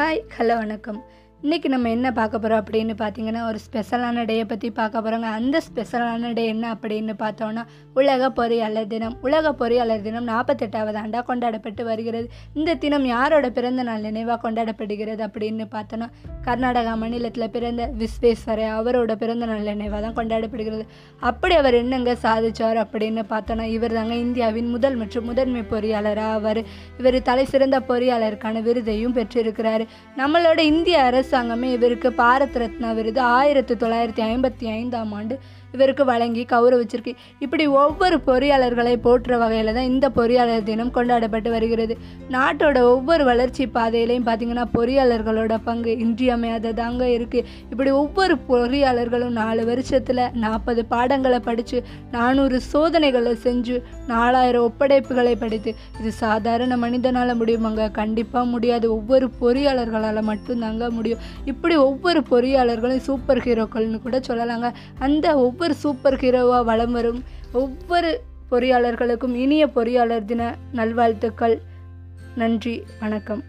Hi, hello, வணக்கம். இன்றைக்கி நம்ம என்ன பார்க்க போகிறோம் அப்படின்னு பார்த்திங்கன்னா, ஒரு ஸ்பெஷலான டேயை பற்றி பார்க்க போகிறோங்க. அந்த ஸ்பெஷலான டே என்ன அப்படின்னு பார்த்தோன்னா, உலக பொறியாளர் தினம். உலக பொறியாளர் தினம் 48வது ஆண்டாக கொண்டாடப்பட்டு வருகிறது. இந்த தினம் யாரோட பிறந்த நாள் நினைவாக கொண்டாடப்படுகிறது அப்படின்னு பார்த்தோன்னா, கர்நாடகா மாநிலத்தில் பிறந்த விஸ்வேஸ்வரயா அவரோட பிறந்த நாள் நினைவாக தான் கொண்டாடப்படுகிறது. அப்படி அவர் என்னங்க சாதித்தார் அப்படின்னு பார்த்தோன்னா, இவர் தாங்க இந்தியாவின் முதல் மற்றும் முதன்மை பொறியாளராக இவர் தலை சிறந்த பொறியாளருக்கான விருதையும் பெற்றிருக்கிறார். நம்மளோட இந்திய அரசு இவருக்கு பாரத் ரத்னா விருது 1955ஆம் ஆண்டு இவருக்கு வழங்கி கௌரவிச்சிருக்கு. இப்படி ஒவ்வொரு பொறியாளர்களை போற்ற வகையில் தான் இந்த பொறியாளர் தினம் கொண்டாடப்பட்டு வருகிறது. நாட்டோட ஒவ்வொரு வளர்ச்சி பாதையிலையும் பார்த்திங்கன்னா, பொறியாளர்களோட பங்கு இன்றியமையாததாங்க இருக்குது. இப்படி ஒவ்வொரு பொறியாளர்களும் 4 வருஷத்தில் 40 பாடங்களை படித்து 400 சோதனைகளை செஞ்சு 4000 ஒப்படைப்புகளை படித்து, இது சாதாரண மனிதனால் முடியுமாங்க? கண்டிப்பாக முடியாது. ஒவ்வொரு பொறியாளர்களால் மட்டும்தாங்க முடியும். இப்படி ஒவ்வொரு பொறியாளர்களும் சூப்பர் ஹீரோக்கள்னு கூட சொல்லலாங்க. அந்த ஒவ்வொரு சூப்பர் ஹீரோவாக வலம் வரும் ஒவ்வொரு பொறியாளர்களுக்கும் இனிய பொறியாளர் தின நல்வாழ்த்துக்கள். நன்றி, வணக்கம்.